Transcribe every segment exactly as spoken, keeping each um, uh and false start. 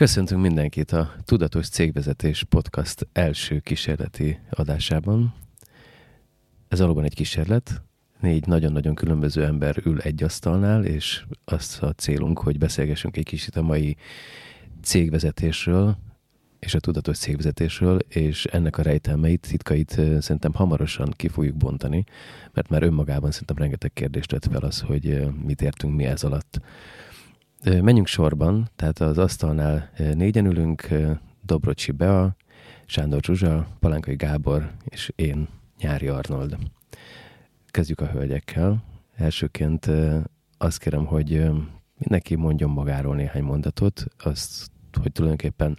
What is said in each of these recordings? Köszöntünk mindenkit a Tudatos Cégvezetés Podcast első kísérleti adásában. Ez valóban egy kísérlet. Négy nagyon-nagyon különböző ember ül egy asztalnál, és az a célunk, hogy beszélgessünk egy kicsit a mai cégvezetésről, és a tudatos cégvezetésről, és ennek a rejtelmeit, titkait szerintem hamarosan ki fogjuk bontani, mert már önmagában szerintem rengeteg kérdést tett fel az, hogy mit értünk mi ez alatt. Menjünk sorban, tehát az asztalnál négyen ülünk, Dobrocsi Bea, Sándor Zsuzsa, Palánkai Gábor és én, Nyári Arnold. Kezdjük a hölgyekkel. Elsőként azt kérem, hogy mindenki mondjon magáról néhány mondatot, azt, hogy tulajdonképpen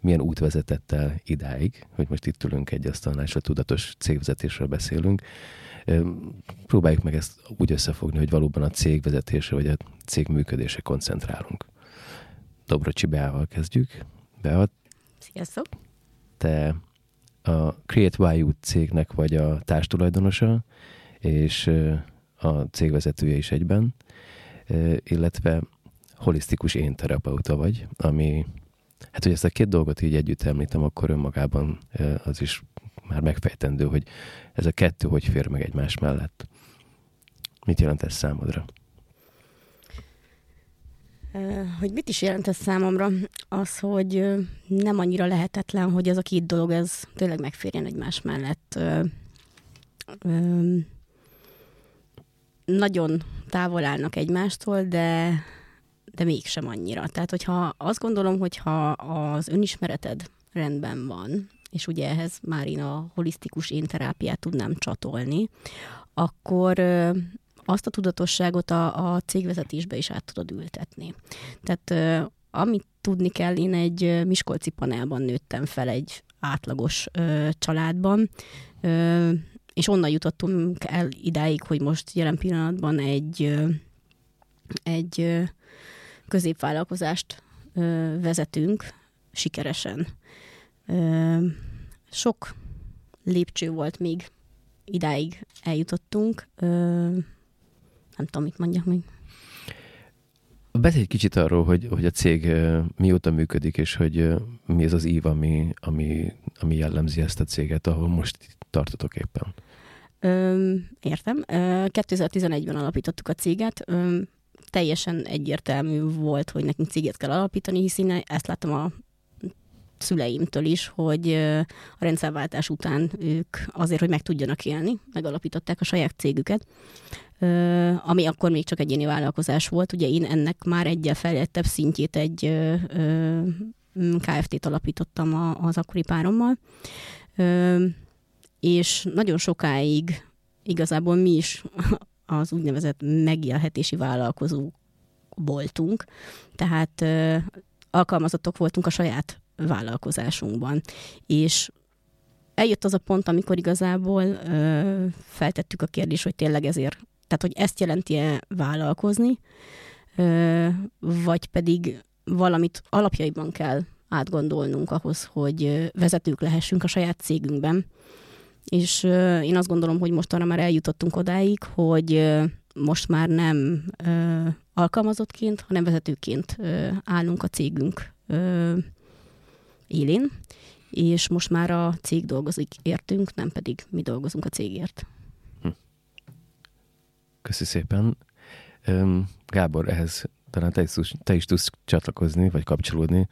milyen út vezetett el idáig, hogy most itt ülünk egy asztalnál, és a tudatos cégvezetésről beszélünk. Próbáljuk meg ezt úgy összefogni, hogy valóban a cégvezetésre vagy a cég működésre koncentrálunk. Dobrocsi Beával kezdjük. Bea, sziasztok! Te a Create Why U cégnek vagy a társtulajdonosa, és a cégvezetője is egyben, illetve holisztikus én terapeuta vagy, ami, hát hogy ezt a két dolgot így együtt említem, akkor önmagában az is már megfejtendő, hogy ez a kettő hogy fér meg egymás mellett. Mit jelent ez számodra? Hogy mit is jelent ez számomra? Az, hogy nem annyira lehetetlen, hogy ez a két dolog, ez tényleg megférjen egymás mellett. Nagyon távol állnak egymástól, de, de mégsem annyira. Tehát, hogyha azt gondolom, hogyha az önismereted rendben van, és ugye ehhez már én a holisztikus én terápiát tudnám csatolni, akkor azt a tudatosságot a, a cégvezetésbe is át tudod ültetni. Tehát amit tudni kell, én egy miskolci panelban nőttem fel egy átlagos családban, és onnan jutottunk el idáig, hogy most jelen pillanatban egy, egy középvállalkozást vezetünk sikeresen. Sok lépcső volt, még idáig eljutottunk. Nem tudom, mit mondjak még. Beszélj egy kicsit arról, hogy, hogy a cég mióta működik, és hogy mi ez az ív, ami, ami, ami jellemzi ezt a céget, ahol most tartotok éppen. Értem. kétezer-tizenegyben alapítottuk a céget. Teljesen egyértelmű volt, hogy nekünk céget kell alapítani, hiszen ezt láttam a szüleimtől is, hogy a rendszerváltás után ők azért, hogy meg tudjanak élni, megalapították a saját cégüket, ami akkor még csak egyéni vállalkozás volt. Ugye én ennek már egyel fejlettebb szintjét egy ká ef té-t alapítottam az akkori párommal, és nagyon sokáig igazából mi is az úgynevezett megélhetési vállalkozók voltunk, tehát alkalmazottak voltunk a saját vállalkozásunkban. És eljött az a pont, amikor igazából ö, feltettük a kérdést, hogy tényleg ezért, tehát hogy ezt jelenti-e vállalkozni, ö, vagy pedig valamit alapjaiban kell átgondolnunk ahhoz, hogy vezetők lehessünk a saját cégünkben. És ö, én azt gondolom, hogy mostanra már eljutottunk odáig, hogy ö, most már nem ö, alkalmazottként, hanem vezetőként ö, állunk a cégünk ö, élén, és most már a cég dolgozik értünk, nem pedig mi dolgozunk a cégért. Köszi szépen. Gábor, ehhez talán te is, te is tudsz csatlakozni, vagy kapcsolódni.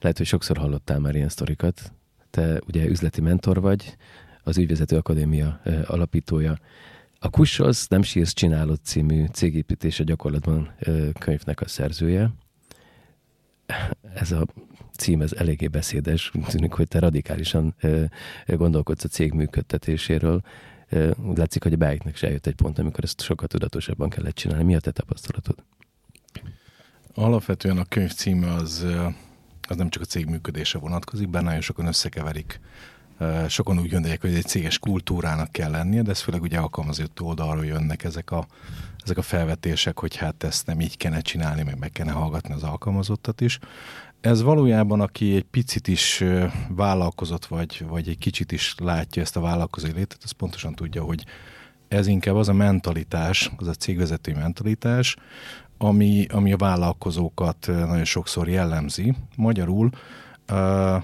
Lehet, hogy sokszor hallottál már ilyen sztorikat. Te ugye üzleti mentor vagy, az Ügyvezető Akadémia alapítója. A Kuss, az Nem Sírj, Csinálod című cégépítés a gyakorlatban könyvnek a szerzője. Ez a cím, ez eléggé beszédes, tűnik, hogy te radikálisan ö, gondolkodsz a cég működtetéséről. Ö, úgy látszik, hogy a Beáiknek se eljött egy pont, amikor ezt sokkal tudatosabban kellett csinálni. Mi a te tapasztalatod? Alapvetően a könyv címe az, az nem csak a cég működése vonatkozik, bár nagyon sokan összekeverik. Sokan úgy gondolják, hogy egy céges kultúrának kell lennie, de ez főleg ugye alkalmazott oldalról jönnek ezek a, ezek a felvetések, hogy hát ezt nem így kellene csinálni, meg meg kellene hallgatni az alkalmazottat is. Ez valójában, aki egy picit is vállalkozott, vagy, vagy egy kicsit is látja ezt a vállalkozói létet, az pontosan tudja, hogy ez inkább az a mentalitás, az a cégvezetői mentalitás, ami, ami a vállalkozókat nagyon sokszor jellemzi. Magyarul uh,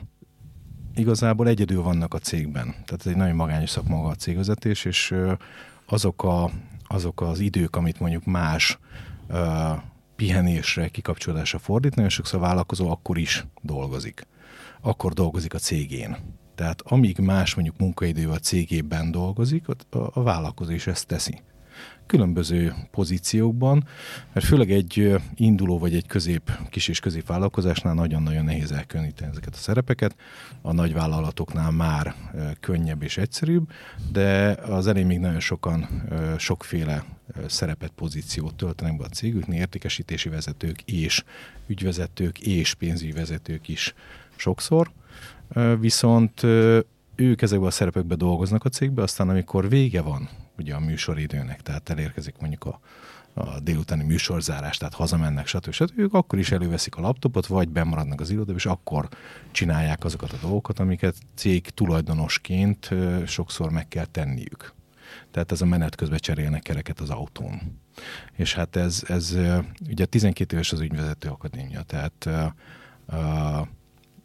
igazából egyedül vannak a cégben. Tehát egy nagyon magányos szakma maga a cégvezetés, és uh, azok, a, azok az idők, amit mondjuk más uh, pihenésre, kikapcsolásra fordít, nagyon sokszor a vállalkozó akkor is dolgozik. Akkor dolgozik a cégén. Tehát amíg más mondjuk munkaidővel a cégében dolgozik, a vállalkozó is ezt teszi. Különböző pozíciókban, mert főleg egy induló vagy egy közép, kis és középvállalkozásnál nagyon-nagyon nehéz elkülöníteni ezeket a szerepeket. A nagy vállalatoknál már könnyebb és egyszerűbb, de az elején még nagyon sokan sokféle szerepet, pozíciót töltenek be a cégüknél, értékesítési vezetők és ügyvezetők és pénzügyi vezetők is sokszor. Viszont ők ezekben a szerepekben dolgoznak a cégben, aztán amikor vége van ugye a műsoridőnek, tehát elérkezik mondjuk a, a délutáni műsorzárás, tehát hazamennek, stb. stb. Ők akkor is előveszik a laptopot, vagy bemaradnak az irodában, és akkor csinálják azokat a dolgokat, amiket cég tulajdonosként sokszor meg kell tenniük. Tehát ez a menet közben cserélnek kereket az autón. És hát ez, ez ugye tizenkét éves az Ügyvezető Akadémia, tehát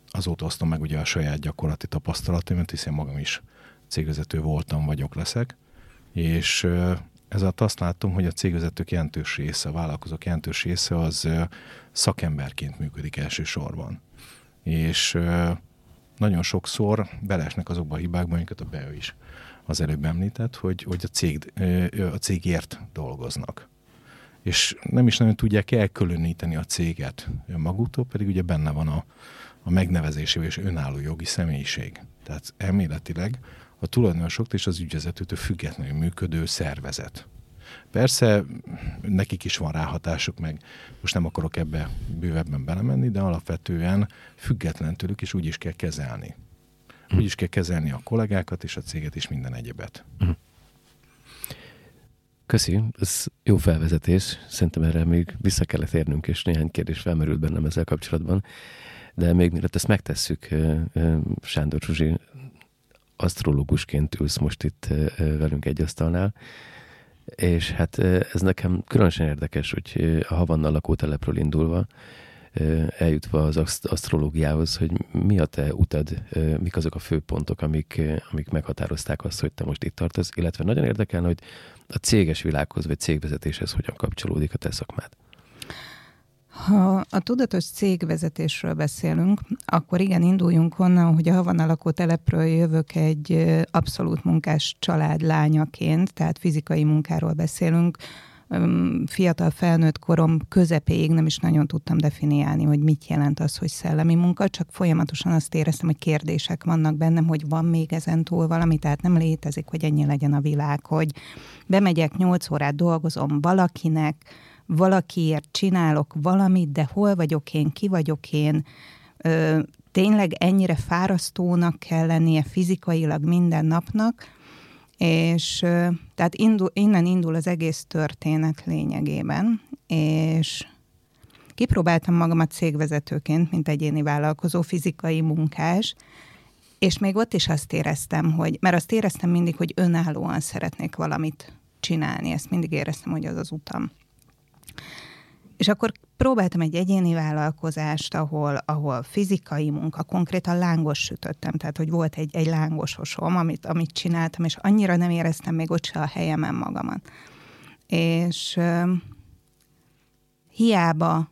azóta osztom meg ugye a saját gyakorlati tapasztalataimat, hiszen magam is cégvezető voltam, vagyok, leszek, és ezáltal azt látom, hogy a cégvezetők jelentős része, a vállalkozók jelentős része az szakemberként működik elsősorban. És nagyon sokszor beleesnek azokba a hibákba, amiket a Bea is az előbb említett, hogy, hogy a, cég, a cégért dolgoznak. És nem is nagyon tudják elkülöníteni a céget maguktól, pedig ugye benne van a a megnevezésével és önálló jogi személyiség. Tehát elméletileg a tulajdonosoktól és az ügyvezetőtől függetlenül működő szervezet. Persze nekik is van ráhatásuk, meg most nem akarok ebbe bővebben belemenni, de alapvetően független tőlük is úgy is kell kezelni. Úgy is kell kezelni a kollégákat és a céget és minden egyebet. Köszi, ez jó felvezetés. Szerintem erre még vissza kellett érnünk, és néhány kérdés felmerült bennem ezzel kapcsolatban. De még mielőtt ezt megtesszük, Sándor Zsuzsi, asztrológusként ülsz most itt velünk egy asztalnál, és hát ez nekem különösen érdekes, hogy a Havanna lakótelepről indulva, eljutva az asztrológiához, hogy mi a te utad, mik azok a főpontok, amik, amik meghatározták azt, hogy te most itt tartasz, illetve nagyon érdekel, hogy a céges világhoz, vagy cégvezetéshez hogyan kapcsolódik a te szakmád. Ha a tudatos cégvezetésről beszélünk, akkor igen, induljunk onnan, hogy a Havanna lakótelepről jövök egy abszolút munkás család lányaként, tehát fizikai munkáról beszélünk. Fiatal felnőtt korom közepéig nem is nagyon tudtam definiálni, hogy mit jelent az, hogy szellemi munka, csak folyamatosan azt éreztem, hogy kérdések vannak bennem, hogy van még ezen túl valami, tehát nem létezik, hogy ennyi legyen a világ, hogy bemegyek, nyolc órát dolgozom valakinek, valakiért csinálok valamit, de hol vagyok én, ki vagyok én, Ö, tényleg ennyire fárasztónak kell lennie fizikailag minden napnak, és ö, tehát indul, innen indul az egész történet lényegében, és kipróbáltam magamat cégvezetőként, mint egyéni vállalkozó, fizikai munkás, és még ott is azt éreztem, hogy, mert azt éreztem mindig, hogy önállóan szeretnék valamit csinálni, ezt mindig éreztem, hogy az az utam. És akkor próbáltam egy egyéni vállalkozást, ahol, ahol fizikai munka, konkrétan lángos sütöttem, tehát hogy volt egy, egy lángos hosom, amit, amit csináltam, és annyira nem éreztem még ott se a helyemen magamat. És uh, hiába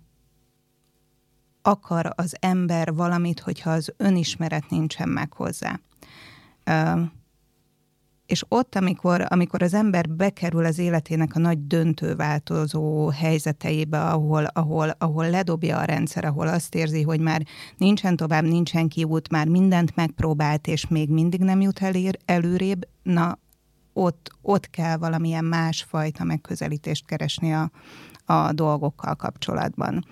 akar az ember valamit, hogyha az önismeret nincsen meg hozzá. Uh, És ott, amikor, amikor az ember bekerül az életének a nagy döntőváltozó helyzeteibe, ahol, ahol, ahol ledobja a rendszer, ahol azt érzi, hogy már nincsen tovább, nincsen kiút, már mindent megpróbált, és még mindig nem jut elér, előrébb, na ott, ott kell valamilyen másfajta megközelítést keresni a, a dolgokkal kapcsolatban.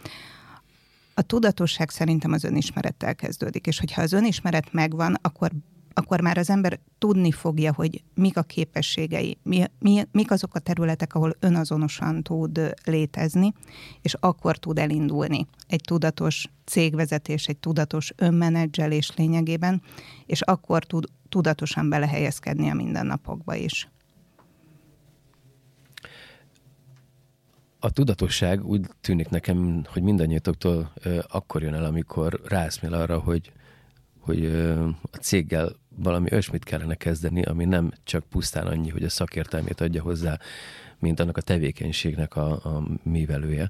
A tudatosság szerintem az önismerettel kezdődik, és hogyha az önismeret megvan, akkor akkor már az ember tudni fogja, hogy mik a képességei, mi, mi, mik azok a területek, ahol önazonosan tud létezni, és akkor tud elindulni egy tudatos cégvezetés, egy tudatos önmenedzselés lényegében, és akkor tud tudatosan belehelyezkedni a mindennapokba is. A tudatosság úgy tűnik nekem, hogy mindannyiatoktól ö, akkor jön el, amikor ráeszmél arra, hogy, hogy ö, a céggel valami olyasmit kellene kezdeni, ami nem csak pusztán annyi, hogy a szakértelmét adja hozzá, mint annak a tevékenységnek a, a művelője,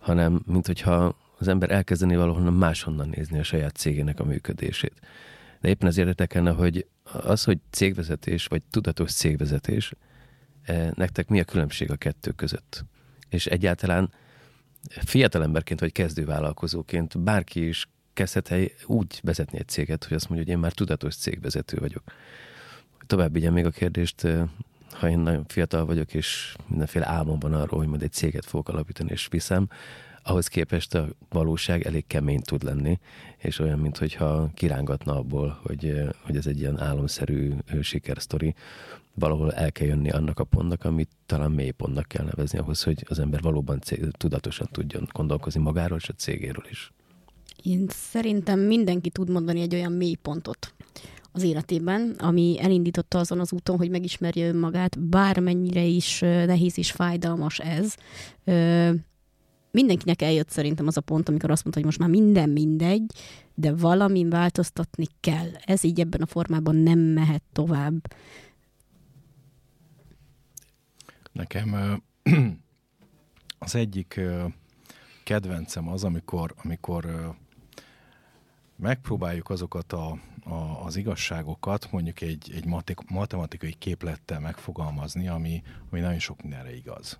hanem mint hogyha az ember elkezdené valahonnan máshonnan nézni a saját cégének a működését. De éppen az érdekelne, hogy az, hogy cégvezetés, vagy tudatos cégvezetés, nektek mi a különbség a kettő között? És egyáltalán fiatalemberként, vagy kezdővállalkozóként bárki is kezdhet el úgy vezetni egy céget, hogy azt mondja, hogy én már tudatos cégvezető vagyok. Tovább vigyen még a kérdést, ha én nagyon fiatal vagyok, és mindenféle álmom van arról, hogy majd egy céget fogok alapítani, és viszem, ahhoz képest a valóság elég kemény tud lenni, és olyan, mintha kirángatna abból, hogy, hogy ez egy ilyen álomszerű sikersztori. Valahol el kell jönni annak a pontnak, amit talán mélypontnak kell nevezni ahhoz, hogy az ember valóban cég, tudatosan tudjon gondolkozni magáról és a cégéről is. Én szerintem mindenki tud mondani egy olyan mélypontot az életében, ami elindította azon az úton, hogy megismerje önmagát, bármennyire is nehéz és fájdalmas ez. Mindenkinek eljött szerintem az a pont, amikor azt mondta, hogy most már minden mindegy, de valamin változtatni kell. Ez így ebben a formában nem mehet tovább. Nekem az egyik kedvencem az, amikor, amikor megpróbáljuk azokat a, a, az igazságokat mondjuk egy, egy matek, matematikai képlettel megfogalmazni, ami, ami nagyon sok mindenre igaz.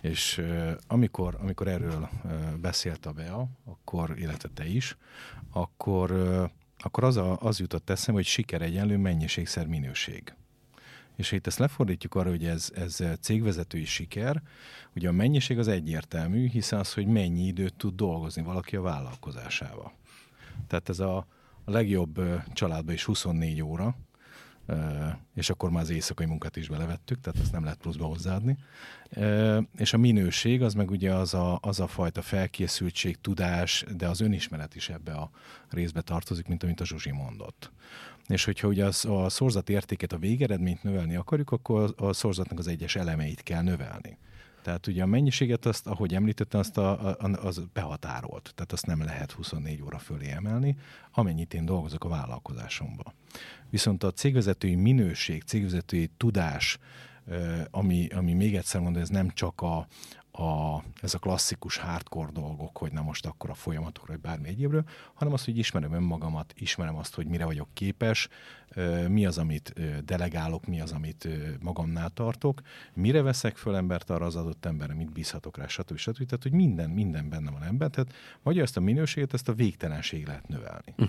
És amikor, amikor erről beszélt a Bea, akkor, illetve te is, akkor, akkor az, a, az jutott eszembe, hogy siker egyenlő mennyiségszer minőség. És itt ezt lefordítjuk arra, hogy ez, ez cégvezetői siker, ugye a mennyiség az egyértelmű, hiszen az, hogy mennyi időt tud dolgozni valaki a vállalkozásával. Tehát ez a, a legjobb családban is huszonnégy óra, és akkor már az éjszakai munkát is belevettük, tehát ezt nem lehet pluszba hozzáadni. És a minőség az meg ugye az a, az a fajta felkészültség, tudás, de az önismeret is ebbe a részbe tartozik, mint amit a Zsuzsi mondott. És hogyha ugye a, a szorzat értékét, a végeredményt növelni akarjuk, akkor a szorzatnak az egyes elemeit kell növelni. Tehát ugye a mennyiséget, azt, ahogy említettem, azt a, a, az behatárolt. Tehát azt nem lehet huszonnégy óra fölé emelni, amennyit én dolgozok a vállalkozásomban. Viszont a cégvezetői minőség, cégvezetői tudás, ami, ami még egyszer mondom, ez nem csak a, a, ez a klasszikus hardcore dolgok, hogy na most akkor a folyamatokra, vagy bármi egyébről, hanem azt, hogy ismerem önmagamat, ismerem azt, hogy mire vagyok képes, mi az, amit delegálok, mi az, amit magamnál tartok, mire veszek föl embert arra az adott emberre, mit bízhatok rá, stb. stb. Tehát, hogy minden, minden benne van ember. Tehát vagy ezt a minőséget, ezt a végtelenség lehet növelni. Hm.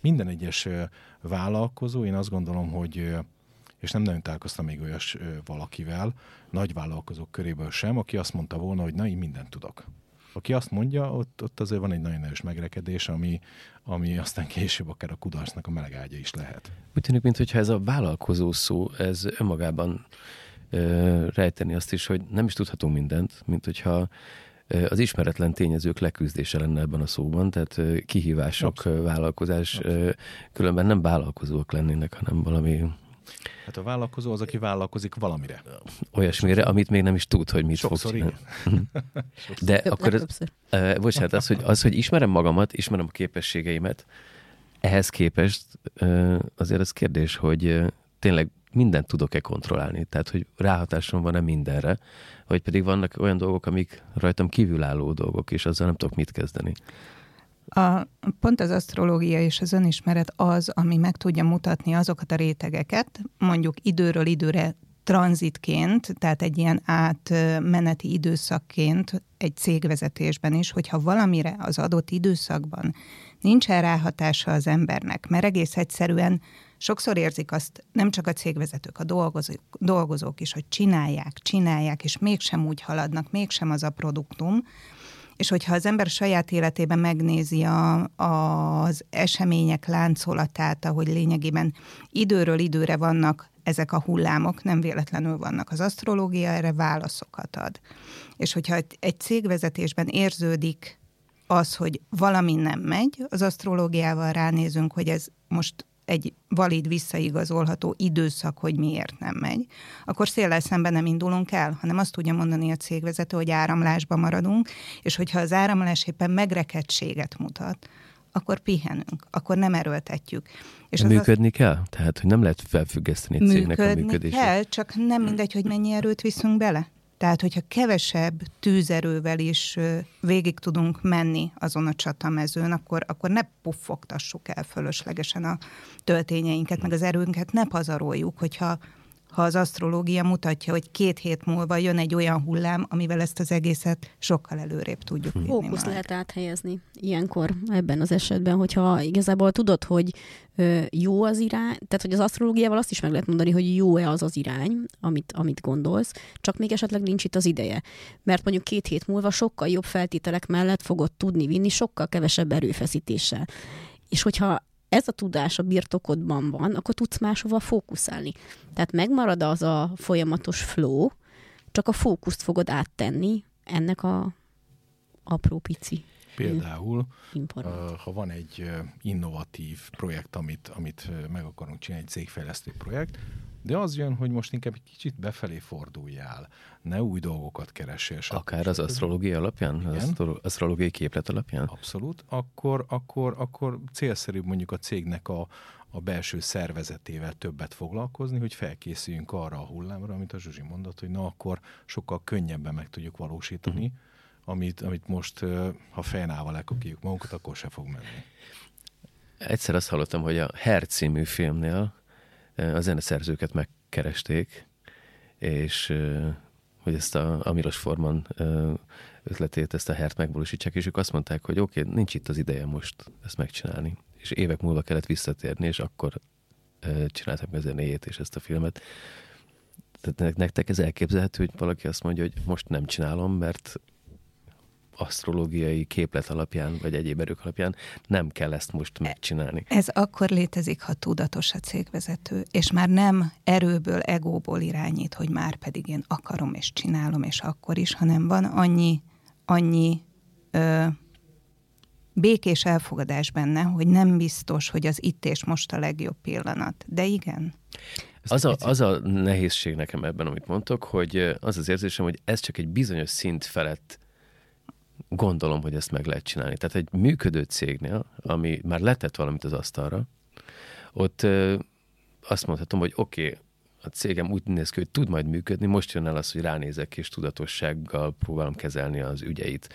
Minden egyes vállalkozó, én azt gondolom, hogy és nem nagyon találkoztam még olyas valakivel, nagy vállalkozók köréből sem, aki azt mondta volna, hogy na, én mindent tudok. Aki azt mondja, ott, ott azért van egy nagyon erős megrekedés, ami, ami aztán később akár a kudarcnak a meleg ágya is lehet. Úgy tűnik, mintha ez a vállalkozó szó, ez önmagában ö, rejteni azt is, hogy nem is tudhatunk mindent, mint hogyha az ismeretlen tényezők leküzdése lenne ebben a szóban, tehát kihívások, Abszett. vállalkozás, Abszett. különben nem vállalkozók lennének, hanem valami... Hát a vállalkozó az, aki vállalkozik valamire. Olyasmire, amit még nem is tud, hogy mit fog csinálni. De akkor az, uh, bocsánat, az hogy, az, hogy ismerem magamat, ismerem a képességeimet, ehhez képest uh, azért az kérdés, hogy uh, tényleg mindent tudok-e kontrollálni, tehát hogy ráhatásom van-e mindenre, vagy pedig vannak olyan dolgok, amik rajtam kívülálló dolgok, és azzal nem tudok mit kezdeni. A, pont az asztrológia és az önismeret az, ami meg tudja mutatni azokat a rétegeket, mondjuk időről időre tranzitként, tehát egy ilyen átmeneti időszakként egy cégvezetésben is, hogyha valamire az adott időszakban nincsen ráhatása az embernek, mert egész egyszerűen sokszor érzik azt nem csak a cégvezetők, a dolgozók, dolgozók is, hogy csinálják, csinálják, és mégsem úgy haladnak, mégsem az a produktum. És hogyha az ember saját életében megnézi a, a, az események láncolatát, ahogy lényegében időről időre vannak ezek a hullámok, nem véletlenül vannak. Az asztrológia erre válaszokat ad. És hogyha egy cégvezetésben érződik az, hogy valami nem megy, az asztrológiával ránézünk, hogy ez most egy valid, visszaigazolható időszak, hogy miért nem megy, akkor széllel szemben nem indulunk el, hanem azt tudja mondani a cégvezető, hogy áramlásba maradunk, és hogyha az áramlás éppen megrekedtséget mutat, akkor pihenünk, akkor nem erőltetjük. És az működni az... kell? Tehát, hogy nem lehet felfüggeszteni a cégnek a működését. Kell, csak nem mindegy, hogy mennyi erőt viszünk bele. Tehát, hogyha kevesebb tűzerővel is végig tudunk menni azon a csatamezőn, akkor, akkor ne puffogtassuk el fölöslegesen a töltényeinket, meg az erőnket ne pazaroljuk, hogyha ha az asztrológia mutatja, hogy két hét múlva jön egy olyan hullám, amivel ezt az egészet sokkal előrébb tudjuk vinni. Fókusz lehet áthelyezni ilyenkor ebben az esetben, hogyha igazából tudod, hogy jó az irány, tehát hogy az asztrológiával azt is meg lehet mondani, hogy jó-e az az irány, amit, amit gondolsz, csak még esetleg nincs itt az ideje. Mert mondjuk két hét múlva sokkal jobb feltételek mellett fogod tudni vinni, sokkal kevesebb erőfeszítéssel. És hogyha ez a tudás a birtokodban van, akkor tudsz máshova fókuszálni. Tehát megmarad az a folyamatos flow, csak a fókuszt fogod áttenni ennek a apró pici. Például, informat. Ha van egy innovatív projekt, amit, amit meg akarunk csinálni, egy cégfejlesztő projekt, de az jön, hogy most inkább egy kicsit befelé forduljál, ne új dolgokat keresél. Akár az asztrológia alapján? Az asztrológiai képlet alapján? Abszolút. Akkor, akkor, akkor célszerűbb mondjuk a cégnek a, a belső szervezetével többet foglalkozni, hogy felkészüljünk arra a hullámra, amit a Zsuzsi mondott, hogy na akkor sokkal könnyebben meg tudjuk valósítani, uh-huh. amit, amit most, ha fejnával elkopjuk magunkat, akkor se fog menni. Egyszer azt hallottam, hogy a Her című filmnél a zeneszerzőket megkeresték, és hogy ezt a, a Milos Forman ötletét, ezt a Hert megvalósítsák, és ők azt mondták, hogy oké, okay, nincs itt az ideje most ezt megcsinálni. És évek múlva kellett visszatérni, és akkor csináltam a zenéjét és ezt a filmet. Tehát nektek ez elképzelhető, hogy valaki azt mondja, hogy most nem csinálom, mert asztrológiai képlet alapján, vagy egyéb erők alapján nem kell ezt most megcsinálni. Ez akkor létezik, ha tudatos a cégvezető, és már nem erőből, egóból irányít, hogy már pedig én akarom, és csinálom, és akkor is, hanem van annyi, annyi ö, békés elfogadás benne, hogy nem biztos, hogy az itt és most a legjobb pillanat. De igen. Az a, az a nehézség nekem ebben, amit mondtok, hogy az az érzésem, hogy ez csak egy bizonyos szint felett gondolom, hogy ezt meg lehet csinálni. Tehát egy működő cégnél, ami már letett valamit az asztalra, ott ö, azt mondhatom, hogy oké, okay, a cégem úgy néz ki, hogy tud majd működni, most jön el az, hogy ránézek, és tudatossággal próbálom kezelni az ügyeit.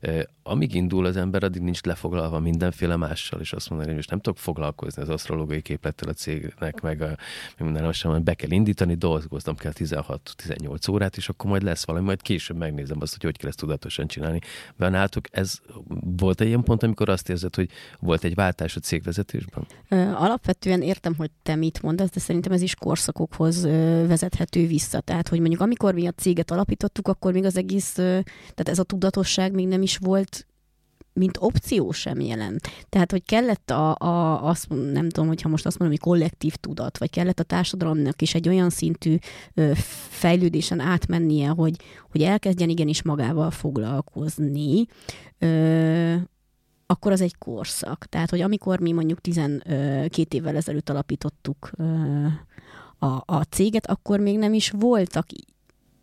Ö, amíg indul az ember, addig nincs lefoglalva mindenféle mással, és azt mondani, hogy most nem tudok foglalkozni az asztrológiai képlettel a cégnek, meg a, minden esetben be kell indítani, dolgoztam kell tizenhat-tizennyolc órát, és akkor majd lesz valami, majd később megnézem azt, hogy hogy kell ezt tudatosan csinálni. Mert nálatok ez volt egy ilyen pont, amikor azt érzed, hogy volt egy váltás a cégvezetésben? Alapvetően értem, hogy te mit mondasz, de szerintem ez is korszakokhoz vezethető vissza. Tehát, hogy mondjuk amikor mi a céget alapítottuk, akkor még az egész, tehát ez a tudatosság még nem is volt, mint opció sem jelen. Tehát, hogy kellett a, a azt, nem tudom, hogyha most azt mondom, hogy kollektív tudat, vagy kellett a társadalomnak is egy olyan szintű fejlődésen átmennie, hogy, hogy elkezdjen igenis magával foglalkozni, ö, akkor az egy korszak. Tehát, hogy amikor mi mondjuk tizenkét évvel ezelőtt alapítottuk ö, A, a céget, akkor még nem is voltak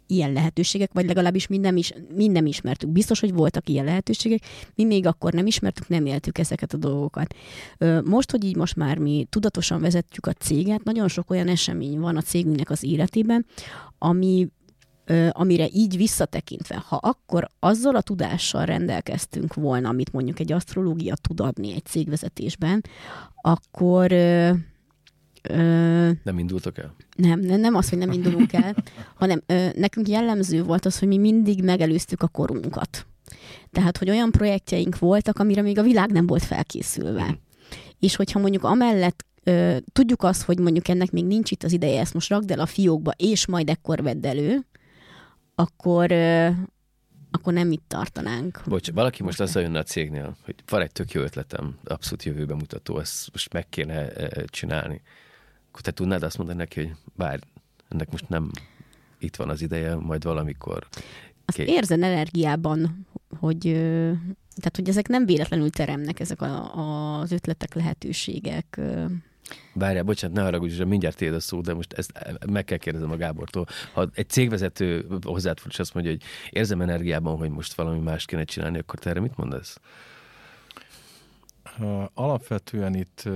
ilyen lehetőségek, vagy legalábbis mi nem, is, mi nem ismertük. Biztos, hogy voltak ilyen lehetőségek, mi még akkor nem ismertük, nem éltük ezeket a dolgokat. Most, hogy így most már mi tudatosan vezetjük a céget, nagyon sok olyan esemény van a cégünknek az életében, ami, amire így visszatekintve, ha akkor azzal a tudással rendelkeztünk volna, amit mondjuk egy asztrológia tud adni egy cégvezetésben, akkor... Ö, nem indultok el? Nem, nem, nem az, hogy nem indulunk el, hanem ö, nekünk jellemző volt az, hogy mi mindig megelőztük a korunkat. Tehát, hogy olyan projektjeink voltak, amire még a világ nem volt felkészülve. És hogyha mondjuk amellett ö, tudjuk azt, hogy mondjuk ennek még nincs itt az ideje, ezt most rakd el a fiókba, és majd ekkor vedd elő, akkor... Ö, akkor nem itt tartanánk. Bocs, valaki most azzal jönne a cégnél, hogy van egy tök jó ötletem, abszolút jövőbe mutató, ezt most meg kéne csinálni. Akkor te tudnád azt mondani neki, hogy bár ennek most nem itt van az ideje, majd valamikor. Azt érzem energiában, hogy, tehát, hogy ezek nem véletlenül teremnek, ezek a, az ötletek, lehetőségek. Várjál, bocsánat, ne haragudj, Zsuzsa, mindjárt tiéd a szó, de most ezt meg kell kérdezem a Gábortól. Ha egy cégvezető hozzád fordul, és azt mondja, hogy érzem energiában, hogy most valami más kéne csinálni, akkor te erre mit mondasz? Alapvetően itt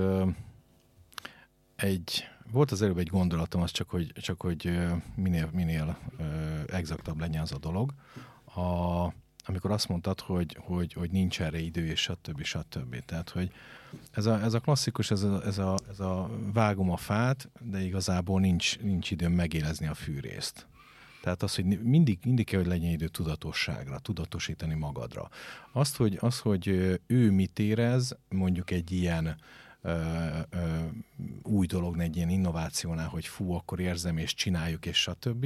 egy, volt az előbb egy gondolatom, az csak, hogy, csak, hogy minél, minél exaktabb legyen az a dolog. A, amikor azt mondtad, hogy, hogy, hogy nincs erre idő, és stb. stb. Tehát, hogy ez a, ez a klasszikus, ez a, ez, a, ez a vágom a fát, de igazából nincs, nincs időm megélezni a fűrészt. Tehát az, hogy mindig, mindig kell, hogy legyen idő tudatosságra, tudatosítani magadra. Azt, hogy, az, hogy ő mit érez, mondjuk egy ilyen ö, ö, új dolog, egy ilyen innovációnál, hogy fú, akkor érzem, és csináljuk, és stb.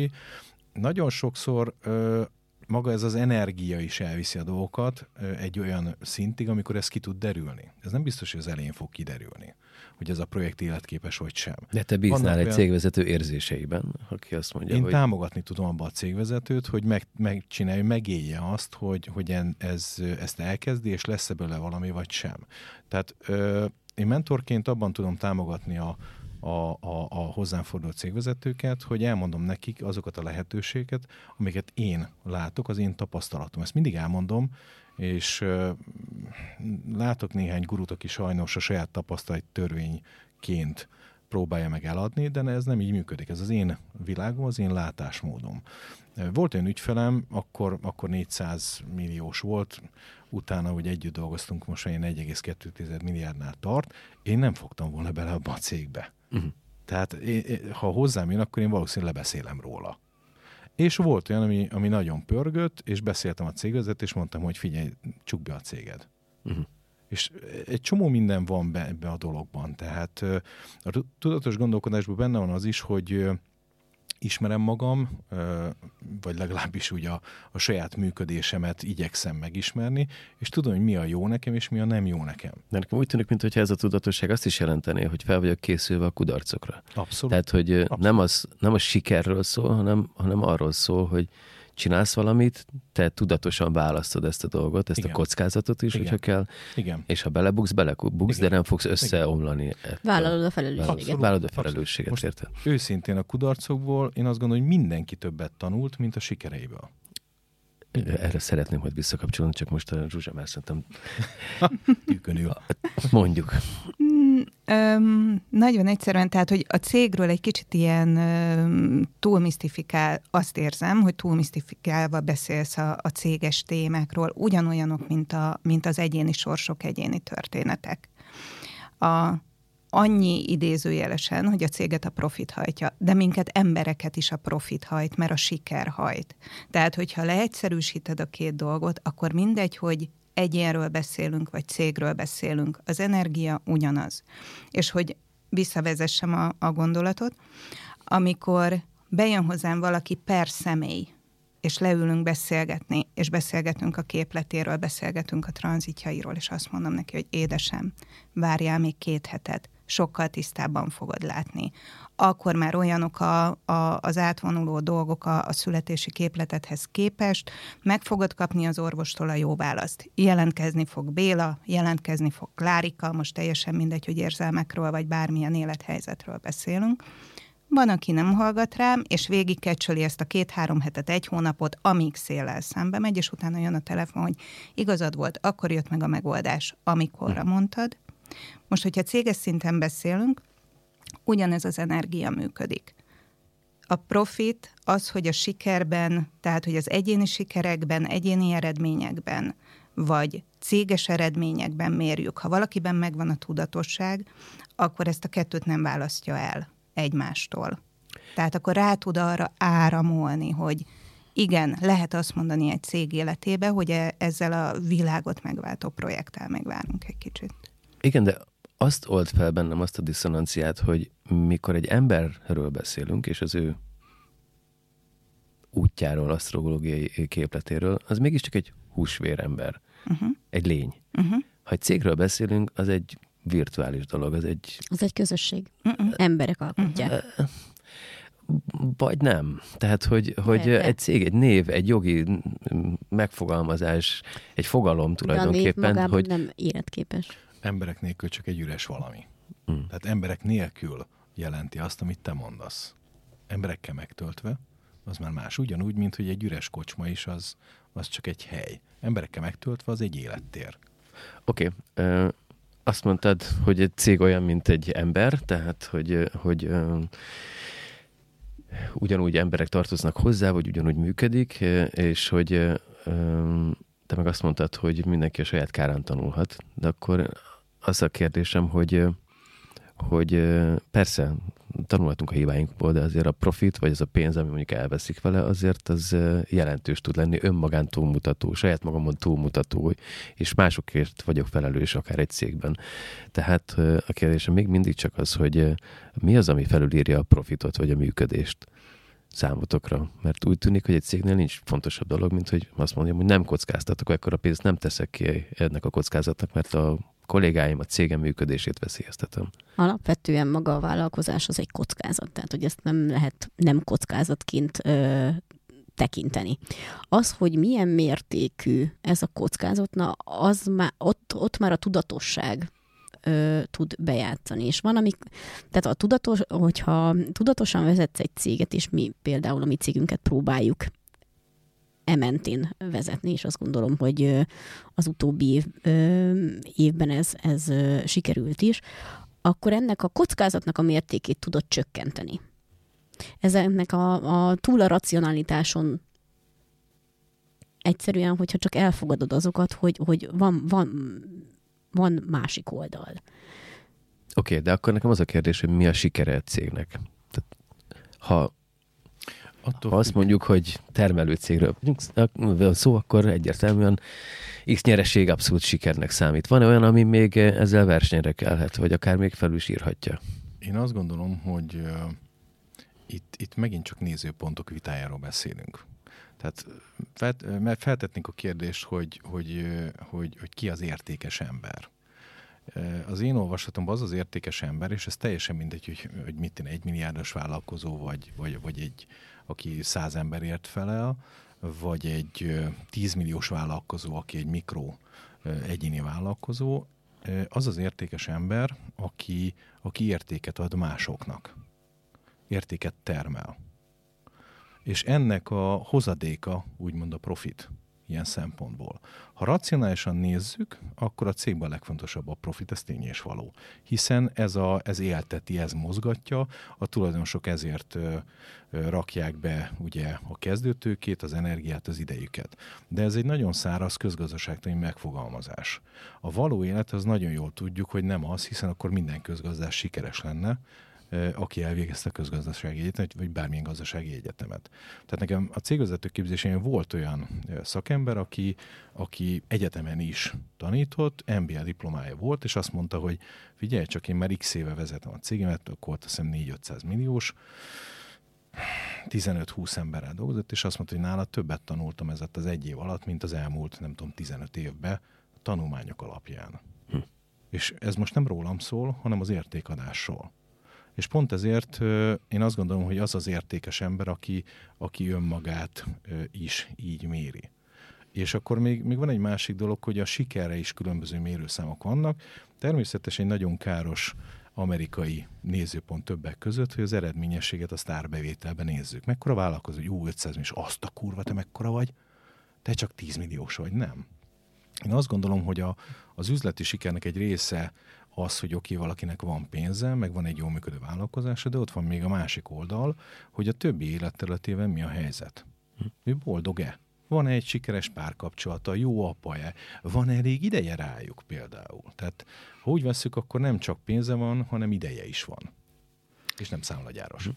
Nagyon sokszor ö, maga ez az energia is elviszi a dolgokat egy olyan szintig, amikor ez ki tud derülni. Ez nem biztos, hogy az elején fog kiderülni, hogy ez a projekt életképes vagy sem. De te bíznál egy cégvezető érzéseiben, aki azt mondja, én hogy... Én támogatni tudom abba a cégvezetőt, hogy meg, megcsinálja, megélje azt, hogy, hogy ez, ezt elkezdi, és lesz-e belőle valami, vagy sem. Tehát ö, én mentorként abban tudom támogatni a A, a, a hozzám forduló cégvezetőket, hogy elmondom nekik azokat a lehetőségeket, amiket én látok, az én tapasztalatom. Ezt mindig elmondom, és ö, látok néhány gurút, aki sajnos a saját tapasztalat törvényként próbálja meg eladni, de ez nem így működik. Ez az én világom, az én látásmódom. Volt olyan ügyfelem, akkor, akkor négyszáz milliós volt, utána, hogy együtt dolgoztunk, most olyan egy egész kettő milliárdnál tart, én nem fogtam volna bele abba a cégbe. Uh-huh. Tehát én, ha hozzám jön, akkor én valószínűleg lebeszélem róla. És volt olyan, ami, ami nagyon pörgött, és beszéltem a cégvezetőt, és mondtam, hogy figyelj, csukd be a céged. Uh-huh. És egy csomó minden van be, ebbe a dologban. Tehát a tudatos gondolkodásban benne van az is, hogy ismerem magam, vagy legalábbis ugye a, a saját működésemet igyekszem megismerni, és tudom, hogy mi a jó nekem, és mi a nem jó nekem. De nekem úgy tűnik, mintha ez a tudatosság azt is jelentené, hogy fel vagyok készülve a kudarcokra. Abszolút. Tehát, hogy Abszolút. nem az nem a sikerről szól, hanem, hanem arról szól, hogy csinálsz valamit, te tudatosan választod ezt a dolgot, ezt Igen. a kockázatot is, Igen. hogyha kell, Igen. és ha belebuksz, belebuksz, de nem fogsz összeomlani. Vállalod a felelősséget. Vállalod a felelősséget, most érted? Őszintén a kudarcokból én azt gondolom, hogy mindenki többet tanult, mint a sikereiből. Erre szeretném, hogy visszakapcsolni, csak most a Zsuzsa már szerintem tűkönül. Mondjuk. Öm, nagyon egyszerűen, tehát, hogy a cégről egy kicsit ilyen öm, túlmisztifikál, azt érzem, hogy túlmisztifikálva beszélsz a, a céges témákról, ugyanolyanok, mint, a, mint az egyéni sorsok, egyéni történetek. A, annyi idézőjelesen, hogy a céget a profit hajtja, de minket embereket is a profit hajt, mert a siker hajt. Tehát, hogyha leegyszerűsíted a két dolgot, akkor mindegy, hogy egyénről beszélünk, vagy cégről beszélünk. Az energia ugyanaz. És hogy visszavezessem a, a gondolatot, amikor bejön hozzám valaki per személy, és leülünk beszélgetni, és beszélgetünk a képletéről, beszélgetünk a tranzitjairól, és azt mondom neki, hogy édesem, várjál még két hetet, sokkal tisztábban fogod látni. Akkor már olyanok a, a, az átvonuló dolgok a, a születési képletedhez képest, meg fogod kapni az orvostól a jó választ. Jelentkezni fog Béla, jelentkezni fog Klárika, most teljesen mindegy, hogy érzelmekről vagy bármilyen élethelyzetről beszélünk. Van, aki nem hallgat rám, és végig kecsöli ezt a két-három hetet, egy hónapot, amíg széllel szembe megy, és utána jön a telefon, hogy igazad volt, akkor jött meg a megoldás, amikorra mondtad. Most, hogyha céges szinten beszélünk, ugyanez az energia működik. A profit az, hogy a sikerben, tehát hogy az egyéni sikerekben, egyéni eredményekben, vagy céges eredményekben mérjük. Ha valakiben megvan a tudatosság, akkor ezt a kettőt nem választja el egymástól. Tehát akkor rá tud arra áramolni, hogy igen, lehet azt mondani egy cég életébe, hogy ezzel a világot megváltó projekttel megvárunk egy kicsit. Igen, de azt old fel bennem azt a diszonanciát, hogy mikor egy emberről beszélünk, és az ő útjáról, asztrológiai képletéről, az mégiscsak egy húsvérember, uh-huh. egy lény. Uh-huh. Ha egy cégről beszélünk, az egy virtuális dolog, az egy... Az egy közösség. Uh-uh. Emberek alkotják. Uh-uh. Vagy nem. Tehát, hogy, hogy egy cég, egy név, egy jogi megfogalmazás, egy fogalom tulajdonképpen, hogy... nem életképes. Emberek nélkül csak egy üres valami. Hmm. Tehát emberek nélkül jelenti azt, amit te mondasz. Emberekkel megtöltve, az már más. Ugyanúgy, mint hogy egy üres kocsma is, az, az csak egy hely. Emberekkel megtöltve az egy élettér. Oké. Okay. Azt mondtad, hogy egy cég olyan, mint egy ember, tehát, hogy, hogy ugyanúgy emberek tartoznak hozzá, vagy ugyanúgy működik, és hogy te meg azt mondtad, hogy mindenki a saját kárán tanulhat, de akkor az a kérdésem, hogy, hogy persze tanulhatunk a hibáinkból, de azért a profit, vagy az a pénz, ami mondjuk elveszik vele, azért az jelentős tud lenni, önmagán túlmutató, saját magamon túlmutató, és másokért vagyok felelős akár egy cégben. Tehát a kérdésem még mindig csak az, hogy mi az, ami felülírja a profitot, vagy a működést számotokra. Mert úgy tűnik, hogy egy cégnél nincs fontosabb dolog, mint hogy azt mondjam, hogy nem kockáztatok, akkor a pénzt nem teszek ki ennek a kockázatnak, mert a kollégáim a cégem működését veszélyeztetem. Alapvetően maga a vállalkozás az egy kockázat, tehát hogy ezt nem lehet nem kockázatként ö, tekinteni. Az, hogy milyen mértékű ez a kockázat, na, az már, ott, ott már a tudatosság ö, tud bejátszani. És van, amik, tehát a tudatos, hogyha tudatosan vezetsz egy céget, és mi például a mi cégünket próbáljuk ementén vezetni, és azt gondolom, hogy az utóbbi év, évben ez, ez sikerült is, akkor ennek a kockázatnak a mértékét tudod csökkenteni. Ezeknek a, a túl a racionalitáson egyszerűen, hogyha csak elfogadod azokat, hogy, hogy van, van, van másik oldal. Oké, okay, de akkor nekem az a kérdés, hogy mi a sikere a cégnek? Tehát, ha Attól ha azt mondjuk, hogy termelő cégről szó, akkor egyértelműen X nyereség abszolút sikernek számít. Van olyan, ami még ezzel versenyre kelhet, vagy akár még felül is írhatja? Én azt gondolom, hogy uh, itt, itt megint csak nézőpontok vitájáról beszélünk. Tehát felt, feltetnénk a kérdést, hogy, hogy, hogy, hogy ki az értékes ember. Az én olvasatomban az az értékes ember, és ez teljesen mindegy, hogy, hogy mit én, egy milliárdos vállalkozó, vagy, vagy, vagy egy, aki száz emberért felel, vagy egy tízmilliós vállalkozó, aki egy mikro egyéni vállalkozó, az az értékes ember, aki, aki értéket ad másoknak. Értéket termel. És ennek a hozadéka, úgymond a profit. Ilyen szempontból. Ha racionálisan nézzük, akkor a cégben a legfontosabb a profit, ez tény és való. Hiszen ez, a, ez élteti, ez mozgatja, a tulajdonosok ezért ö, ö, rakják be ugye, a kezdőtőkét, az energiát, az idejüket. De ez egy nagyon száraz közgazdaságtani megfogalmazás. A való élet az nagyon jól tudjuk, hogy nem az, hiszen akkor minden közgazdás sikeres lenne, aki elvégezte a közgazdasági egyetemet, vagy bármilyen gazdasági egyetemet. Tehát nekem a cégvezető képzésén volt olyan szakember, aki, aki egyetemen is tanított, em bé á diplomája volt, és azt mondta, hogy figyelj csak, én már x éve vezetem a cégemet, akkor ott azt hiszem négyszáz-ötszáz milliós, tizenöt-húsz emberrel dolgozott, és azt mondta, hogy nála többet tanultam ezett az egy év alatt, mint az elmúlt, nem tudom, tizenöt évben a tanulmányok alapján. Hm. És ez most nem rólam szól, hanem az értékadásról. És pont ezért én azt gondolom, hogy az az értékes ember, aki, aki önmagát is így méri. És akkor még, még van egy másik dolog, hogy a sikerre is különböző mérőszámok vannak. Természetesen egy nagyon káros amerikai nézőpont többek között, hogy az eredményességet a sztárbevételben nézzük. Mekkora vállalkozó, hogy jó ötszáz, és azt a kurva, te mekkora vagy? Te csak tíz milliós vagy, nem? Én azt gondolom, hogy a, az üzleti sikernek egy része az, hogy oké, valakinek van pénze, meg van egy jól működő vállalkozása, de ott van még a másik oldal, hogy a többi életterületében mi a helyzet. Ő boldog-e? Van-e egy sikeres párkapcsolata? Jó apa-e? Van elég ideje rájuk például? Tehát ha úgy vesszük, akkor nem csak pénze van, hanem ideje is van. És nem számlagyáros.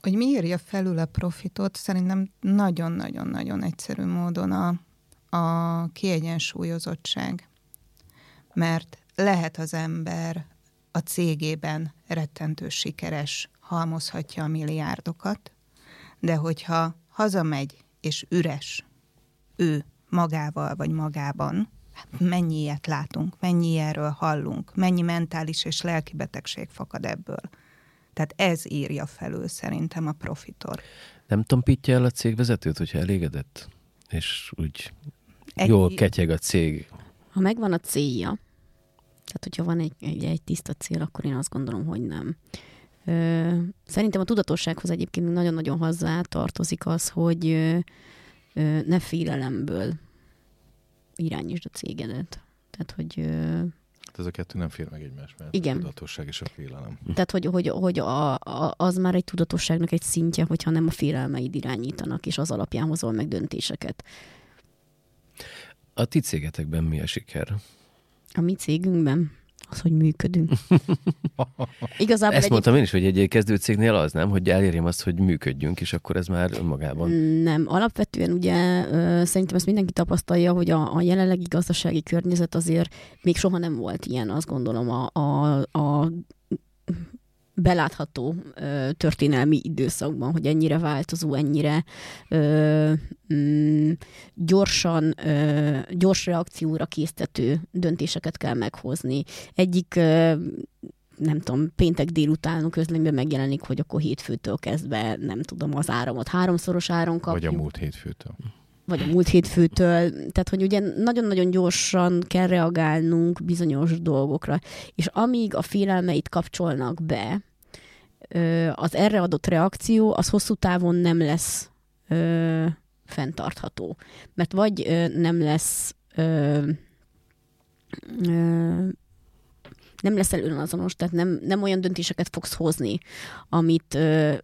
Hogy mi írja felül a profitot, szerintem nagyon-nagyon-nagyon egyszerű módon a, a kiegyensúlyozottság. Mert lehet az ember a cégében rettentő sikeres, halmozhatja a milliárdokat, de hogyha hazamegy és üres ő magával vagy magában, mennyi ilyet látunk, mennyi ilyenről hallunk, mennyi mentális és lelki betegség fakad ebből. Tehát ez írja felül szerintem a profitot. Nem tompítja el a cégvezetőt, hogyha elégedett, és úgy Egy... jól ketyeg a cég. Ha megvan a célja, Tehát, hogyha van egy, egy, egy tiszta cél, akkor én azt gondolom, hogy nem. Ö, szerintem a tudatossághoz egyébként nagyon-nagyon hozzá tartozik az, hogy ö, ö, ne félelemből irányítsd a cégedet. Tehát, hogy... Ö, ez a kettő nem fér meg egymás, mert igen. A tudatosság és a félelem. Tehát, hogy, hogy, hogy a, a, az már egy tudatosságnak egy szintje, hogyha nem a félelmeid irányítanak, és az alapján hozol meg döntéseket. A ti cégetekben mi a siker? A mi cégünkben? Az, hogy működünk. Igazából Ezt egy... mondtam én is, hogy egy kezdő cégnél az nem, hogy elérjem azt, hogy működjünk, és akkor ez már önmagában. Nem. Alapvetően ugye szerintem ezt mindenki tapasztalja, hogy a, a jelenlegi gazdasági környezet azért még soha nem volt ilyen, azt gondolom, a, a, a belátható történelmi időszakban, hogy ennyire változó, ennyire ö, m, gyorsan, ö, gyors reakcióra késztető döntéseket kell meghozni. Egyik, ö, nem tudom, péntek délután közleményben megjelenik, hogy akkor hétfőtől kezdve, nem tudom, az áramot háromszoros áron kapjuk. Vagy a múlt hétfőtől. Vagy a múlt hétfőtől. Tehát, hogy ugye nagyon-nagyon gyorsan kell reagálnunk bizonyos dolgokra. És amíg a félelmeit kapcsolnak be, az erre adott reakció, az hosszú távon nem lesz ö, fenntartható. Mert vagy ö, nem lesz ö, ö, nem leszel önazonos, tehát nem, nem olyan döntéseket fogsz hozni, amit ö,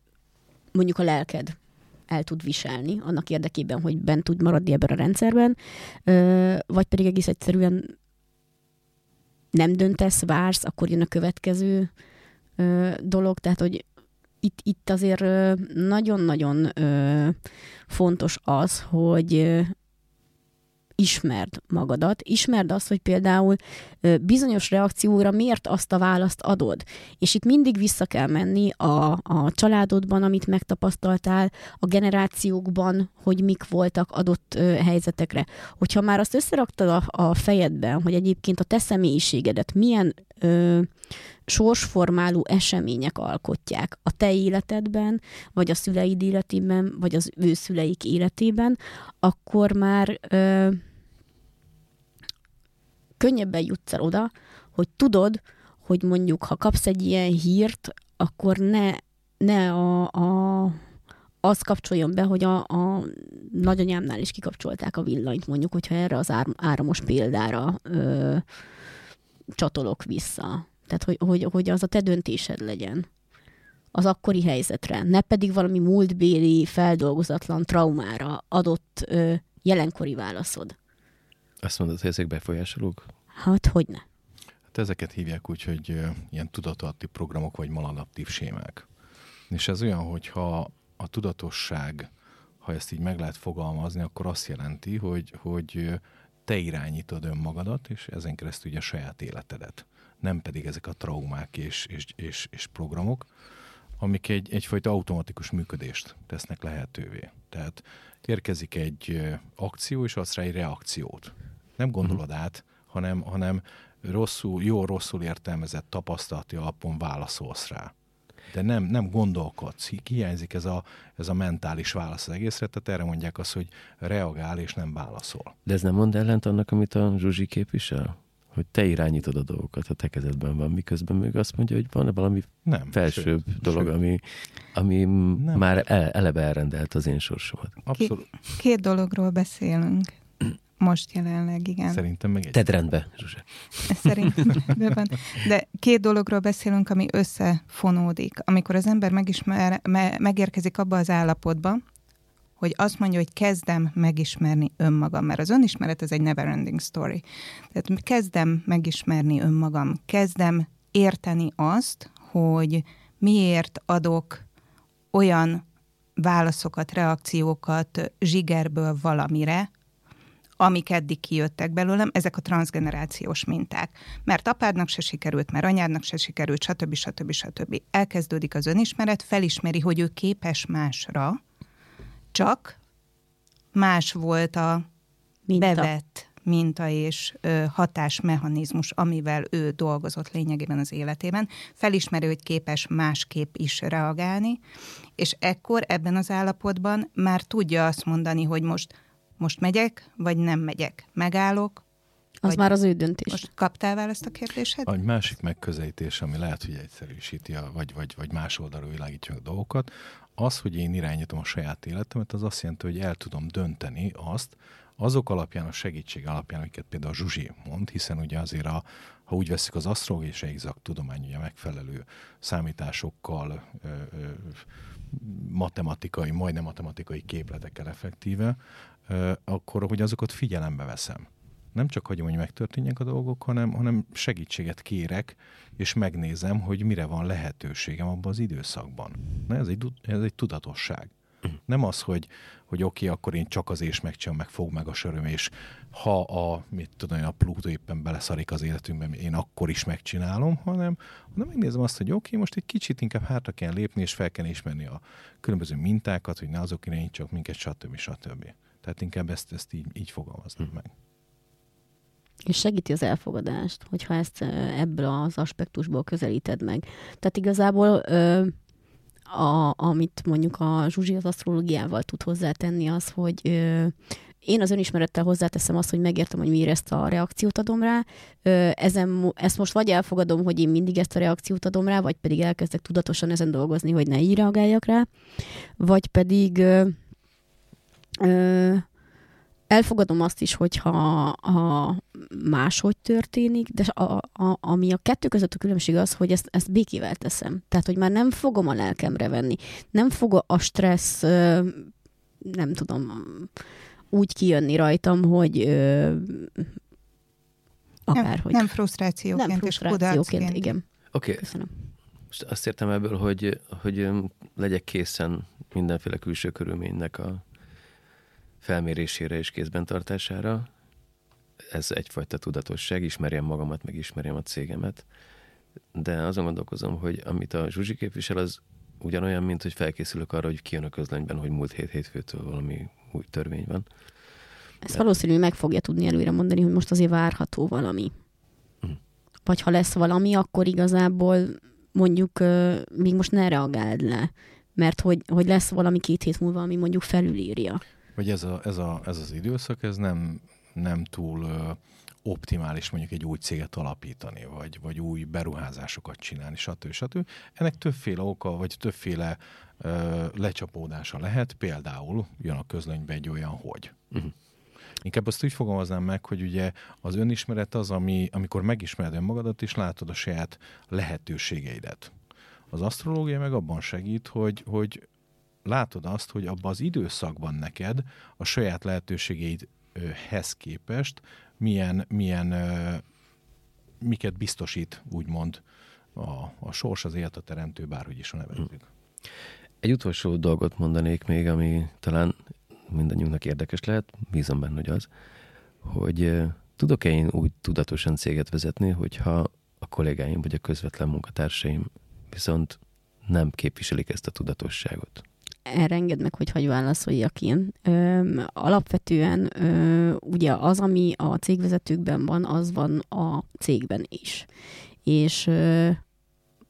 mondjuk a lelked el tud viselni, annak érdekében, hogy bent tud maradni ebben a rendszerben, ö, vagy pedig egész egyszerűen nem döntesz, vársz, akkor jön a következő ö, dolog, tehát, hogy itt, itt azért ö, nagyon-nagyon ö, fontos az, hogy ö, ismerd magadat, ismerd azt, hogy például ö, bizonyos reakcióra miért azt a választ adod. És itt mindig vissza kell menni a, a családodban, amit megtapasztaltál, a generációkban, hogy mik voltak adott ö, helyzetekre. Hogyha már azt összeraktad a, a fejedben, hogy egyébként a te személyiségedet milyen ö, sorsformáló események alkotják a te életedben, vagy a szüleid életében, vagy az ő szüleik életében, akkor már ö, könnyebben jutsz el oda, hogy tudod, hogy mondjuk, ha kapsz egy ilyen hírt, akkor ne, ne a, a, az kapcsoljon be, hogy a, a nagyanyámnál is kikapcsolták a villanyt, mondjuk, hogyha erre az ár, áramos példára ö, csatolok vissza. Tehát, hogy, hogy, hogy az a te döntésed legyen az akkori helyzetre, ne pedig valami múltbéli, feldolgozatlan traumára adott ö, jelenkori válaszod. Azt mondod, hogy ezek befolyásolók? Hát, hogyne. Hát ezeket hívják úgy, hogy ö, ilyen tudatalatti programok vagy maladaptív sémák. És ez olyan, hogyha a tudatosság, ha ezt így meg lehet fogalmazni, akkor azt jelenti, hogy, hogy te irányítod önmagadat, és ezen keresztül ugye a saját életedet. Nem pedig ezek a traumák és, és, és, és programok, amik egy, egyfajta automatikus működést tesznek lehetővé. Tehát érkezik egy akció, és adsz rá egy reakciót. Nem gondolod át, hanem, hanem rosszul, jól-rosszul értelmezett tapasztalati alapon válaszolsz rá. De nem, nem gondolkodsz. Hiányzik ez a, ez a mentális válasz az egészre, tehát erre mondják azt, hogy reagál és nem válaszol. De ez nem mond ellent annak, amit a Zsuzsi képvisel? Hogy te irányítod a dolgokat, a te kezedben van, miközben még azt mondja, hogy van valami nem, felsőbb sőt, dolog, sőt. ami, ami már eleve elrendelt az én sorsomat. Abszolút. Két, két dologról beszélünk. Most jelenleg, igen. Szerintem meg egy. Tedd rendbe, Zsuzsa. Szerintem rendben. De két dologról beszélünk, ami összefonódik. Amikor az ember megismer, me, megérkezik abba az állapotba, hogy azt mondja, hogy kezdem megismerni önmagam, mert az önismeret ez egy never ending story. Tehát kezdem megismerni önmagam, kezdem érteni azt, hogy miért adok olyan válaszokat, reakciókat zsigerből valamire, amik eddig kijöttek belőlem, ezek a transzgenerációs minták. Mert apádnak se sikerült, mert anyádnak se sikerült, stb. stb. stb. Elkezdődik az önismeret, felismeri, hogy ő képes másra, csak más volt a minta. bevett minta és ö, hatásmechanizmus, amivel ő dolgozott lényegében az életében. Felismeri, hogy képes másképp is reagálni, és ekkor ebben az állapotban már tudja azt mondani, hogy most, most megyek, vagy nem megyek. Megállok, Az már az ő döntés. Most kaptál választ a kérdésed? Egy másik megközelítés, ami lehet, hogy egyszerűsíti, a, vagy, vagy, vagy más oldalról világítja a dolgokat, az, hogy én irányítom a saját életemet, az azt jelenti, hogy el tudom dönteni azt, azok alapján, a segítség alapján, amiket például a Zsuzsi mond, hiszen ugye azért, a, ha úgy veszik az asztrológia és exakt tudomány, ugye megfelelő számításokkal, ö, ö, matematikai, majdnem matematikai képletekkel effektíve, ö, akkor hogy azokat figyelembe veszem. Nem csak hagyom, hogy megtörténjenek a dolgok, hanem, hanem segítséget kérek, és megnézem, hogy mire van lehetőségem abban az időszakban. Na, ez egy, ez egy tudatosság. Nem az, hogy, hogy oké, okay, akkor én csak az és megcsinálom, meg fog meg a söröm, és ha a, mit tudom, a Plutó éppen beleszarik az életünkben, én akkor is megcsinálom, hanem, hanem megnézem azt, hogy oké, okay, most egy kicsit inkább hátra kell lépni, és fel kell ismerni a különböző mintákat, hogy ne azok irányítsak minket, stb. stb. Tehát inkább ezt, ezt így, így fogalmaznám meg. És segíti az elfogadást, hogyha ezt ebből az aspektusból közelíted meg. Tehát igazából... A, amit mondjuk a Zsuzsi az asztrológiával tud hozzátenni, az, hogy ö, én az önismerettel hozzáteszem azt, hogy megértem, hogy miért ezt a reakciót adom rá. Ö, ezen, ezt most vagy elfogadom, hogy én mindig ezt a reakciót adom rá, vagy pedig elkezdek tudatosan ezen dolgozni, hogy ne így reagáljak rá, vagy pedig ö, ö, elfogadom azt is, hogyha ha máshogy történik, de a, a, ami a kettő között a különbség az, hogy ezt, ezt békével teszem. Tehát, hogy már nem fogom a lelkemre venni. Nem fog a stressz, nem tudom, úgy kijönni rajtam, hogy akárhogy. Nem, nem frusztrációként, nem frusztrációként, igen. Oké. Okay. Most azt értem ebből, hogy, hogy legyek készen mindenféle külső körülménynek a felmérésére és kézben tartására. Ez egyfajta tudatosság, ismerjem magamat, meg ismerjem a cégemet. De azon gondolkozom, hogy amit a Zsuzsi képvisel, az ugyanolyan, mint hogy felkészülök arra, hogy kijön a közlönyben, hogy múlt hét hétfőtől valami új törvény van. Ezt valószínűleg meg fogja tudni előre mondani, hogy most azért várható valami. Hm. Vagy ha lesz valami, akkor igazából mondjuk még most ne reagáld le, mert hogy, hogy lesz valami két hét múlva, ami mondjuk felülírja. Vagy ez, a, ez, a, ez az időszak, ez nem, nem túl ö, optimális mondjuk egy új céget alapítani, vagy, vagy új beruházásokat csinálni, stb. stb. Ennek többféle oka, vagy többféle ö, lecsapódása lehet, például jön a közlönybe egy olyan, hogy. Uh-huh. Inkább azt úgy fogalmaznám meg, hogy ugye az önismeret az, ami, amikor megismered önmagadat, és látod a saját lehetőségeidet. Az asztrológia meg abban segít, hogy, hogy látod azt, hogy abban az időszakban neked a saját lehetőségeidhez képest milyen, milyen miket biztosít, úgymond a, a sors, az élet, a teremtő, bárhogy is a nevezzük. Egy utolsó dolgot mondanék még, ami talán mindannyiunknak érdekes lehet, bízom benne, hogy az, hogy tudok-e én úgy tudatosan céget vezetni, hogyha a kollégáim vagy a közvetlen munkatársaim viszont nem képviselik ezt a tudatosságot. Erre engedd meg, hogy hagy válaszoljak én. Öm, alapvetően ö, ugye az, ami a cégvezetőkben van, az van a cégben is. És ö,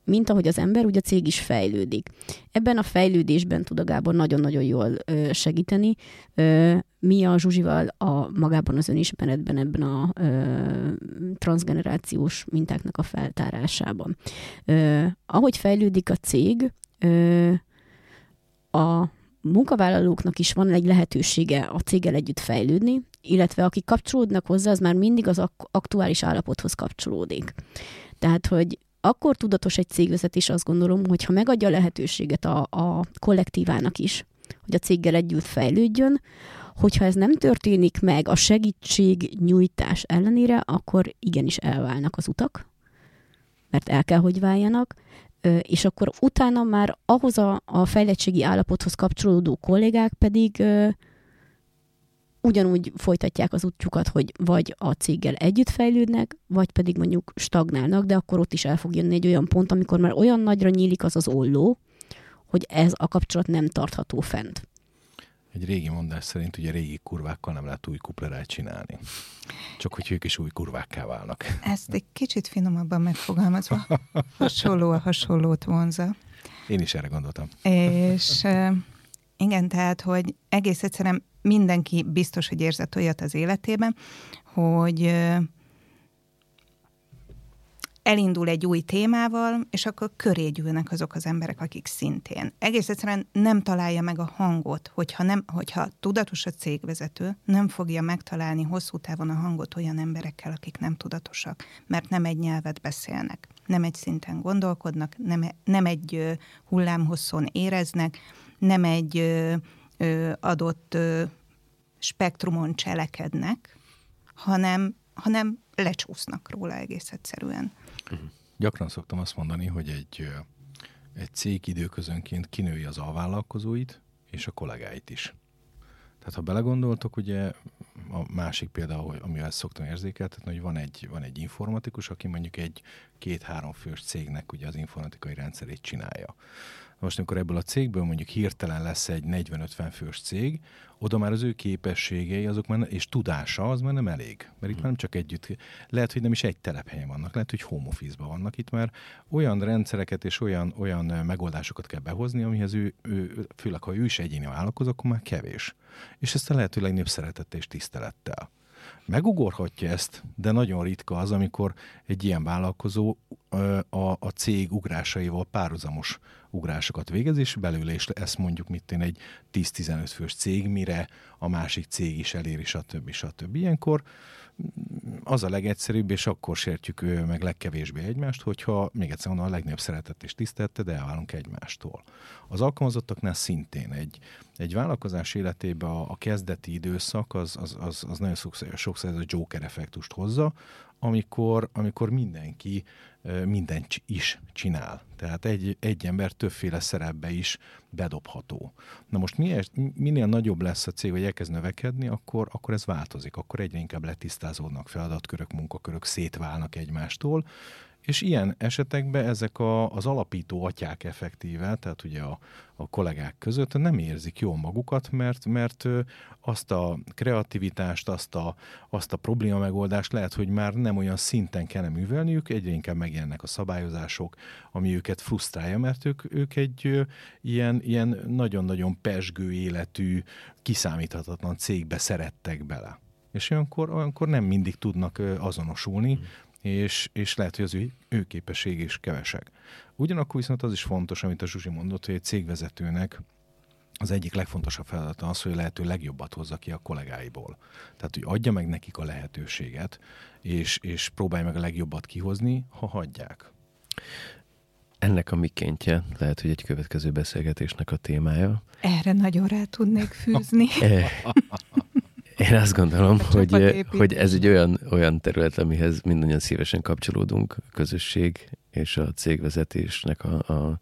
mint ahogy az ember, ugye a cég is fejlődik. Ebben a fejlődésben tud a Gábor nagyon-nagyon jól ö, segíteni. Ö, mi a Zsuzsival a magában az önismeretben, ebben a ö, transzgenerációs mintáknak a feltárásában. Ö, ahogy fejlődik a cég, ö, a munkavállalóknak is van egy lehetősége a céggel együtt fejlődni, illetve akik kapcsolódnak hozzá, az már mindig az aktuális állapothoz kapcsolódik. Tehát, hogy akkor tudatos egy cégvezetés, azt gondolom, hogyha megadja a lehetőséget a, a kollektívának is, hogy a céggel együtt fejlődjön, hogyha ez nem történik meg a segítségnyújtás ellenére, akkor igenis elválnak az utak, mert el kell, hogy váljanak, és akkor utána már ahhoz a, a fejlettségi állapothoz kapcsolódó kollégák pedig ö, ugyanúgy folytatják az útjukat, hogy vagy a céggel együtt fejlődnek, vagy pedig mondjuk stagnálnak, de akkor ott is el fog jönni egy olyan pont, amikor már olyan nagyra nyílik az az olló, hogy ez a kapcsolat nem tartható fent. Egy régi mondás szerint ugye régi kurvákkal nem lehet új kuplerát csinálni. Csak hogy ők is új kurvákká válnak. Ezt egy kicsit finomabban megfogalmazva. Hasonló a hasonlót vonza. Én is erre gondoltam. És igen, tehát, hogy egész egyszerűen mindenki biztos, hogy érzett olyat az életében, hogy elindul egy új témával, és akkor köré gyűlnek azok az emberek, akik szintén. Egész egyszerűen nem találja meg a hangot, hogyha, nem, hogyha tudatos a cégvezető, nem fogja megtalálni hosszú távon a hangot olyan emberekkel, akik nem tudatosak, mert nem egy nyelvet beszélnek, nem egy szinten gondolkodnak, nem, nem egy hullámhosszon éreznek, nem egy adott spektrumon cselekednek, hanem, hanem lecsúsznak róla egész egyszerűen. Gyakran szoktam azt mondani, hogy egy, egy cég időközönként kinői az alvállalkozóit és a kollégáit is. Tehát ha belegondoltok, ugye a másik példa, amivel szoktam érzékeltetni, hogy van egy, van egy informatikus, aki mondjuk egy két-három fős cégnek ugye az informatikai rendszerét csinálja. Most, amikor ebből a cégből mondjuk hirtelen lesz egy negyven-ötven fős cég, oda már az ő képességei azok már, és tudása az már nem elég. Mert itt már nem csak együtt, lehet, hogy nem is egy telephelyen vannak, lehet, hogy home office-ban vannak. Itt már olyan rendszereket és olyan, olyan megoldásokat kell behozni, amihez ő, ő főleg, ha ő is egyéni vállalkozó, akkor már kevés. És ezt a lehetőleg népszeretettel és tisztelettel. Megugorhatja ezt, de nagyon ritka az, amikor egy ilyen vállalkozó a, a cég ugrásaival párhuzamos ugrásokat végez, és belőle is ezt mondjuk mit én egy tíz-tizenöt fős cég, mire a másik cég is eléri, stb. stb. Ilyenkor az a legegyszerűbb, és akkor sértjük meg legkevésbé egymást, hogyha még egyszer mondom, a legnagyobb szeretet és tisztelettel, de elválunk egymástól. Az alkalmazottaknál szintén egy, egy vállalkozás életében a, a kezdeti időszak az, az, az, az nagyon sokszor ez a Joker effektust hozza, amikor, amikor mindenki mindent is csinál. Tehát egy, egy ember többféle szerepbe is bedobható. Na most minél, minél nagyobb lesz a cég, vagy elkezd növekedni, akkor, akkor ez változik. Akkor egyre inkább letisztázódnak feladatkörök, munkakörök, szétválnak egymástól, és ilyen esetekben ezek a, az alapító atyák effektíve, tehát ugye a, a kollégák között nem érzik jól magukat, mert, mert azt a kreativitást, azt a, azt a probléma megoldást lehet, hogy már nem olyan szinten kellene művelniük, egyre inkább megjelennek a szabályozások, ami őket frusztrálja, mert ők, ők egy ilyen, ilyen nagyon-nagyon pezsgő életű, kiszámíthatatlan cégbe szerettek bele. És olyankor, olyankor nem mindig tudnak azonosulni, mm. És, és lehet, hogy az ő, ő képesség is kevesek. Ugyanakkor viszont az is fontos, amit a Zsuzsi mondott, hogy egy cégvezetőnek az egyik legfontosabb feladata az, hogy lehető legjobbat hozza ki a kollégáiból. Tehát, hogy adja meg nekik a lehetőséget, és, és próbálj meg a legjobbat kihozni, ha hagyják. Ennek a mikéntje lehet, hogy egy következő beszélgetésnek a témája. Erre nagyon rá tudnék fűzni. Én azt gondolom, hogy, hogy ez egy olyan, olyan terület, amihez mindannyian szívesen kapcsolódunk, a közösség és a cégvezetésnek a, a,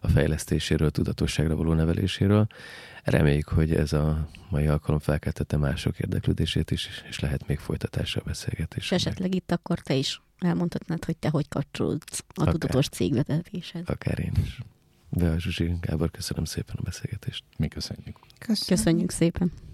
a fejlesztéséről, a tudatosságra való neveléséről. Reméljük, hogy ez a mai alkalom felkeltette mások érdeklődését is, és lehet még folytatása a beszélgetésre. És esetleg itt akkor te is elmondhatnád, hogy te hogy kapcsolódsz a akár tudatos cégvezetéshez. Akár én is. De a Zsuzsi, Gábor, köszönöm szépen a beszélgetést. Mi köszönjük. Köszönjük, köszönjük szépen.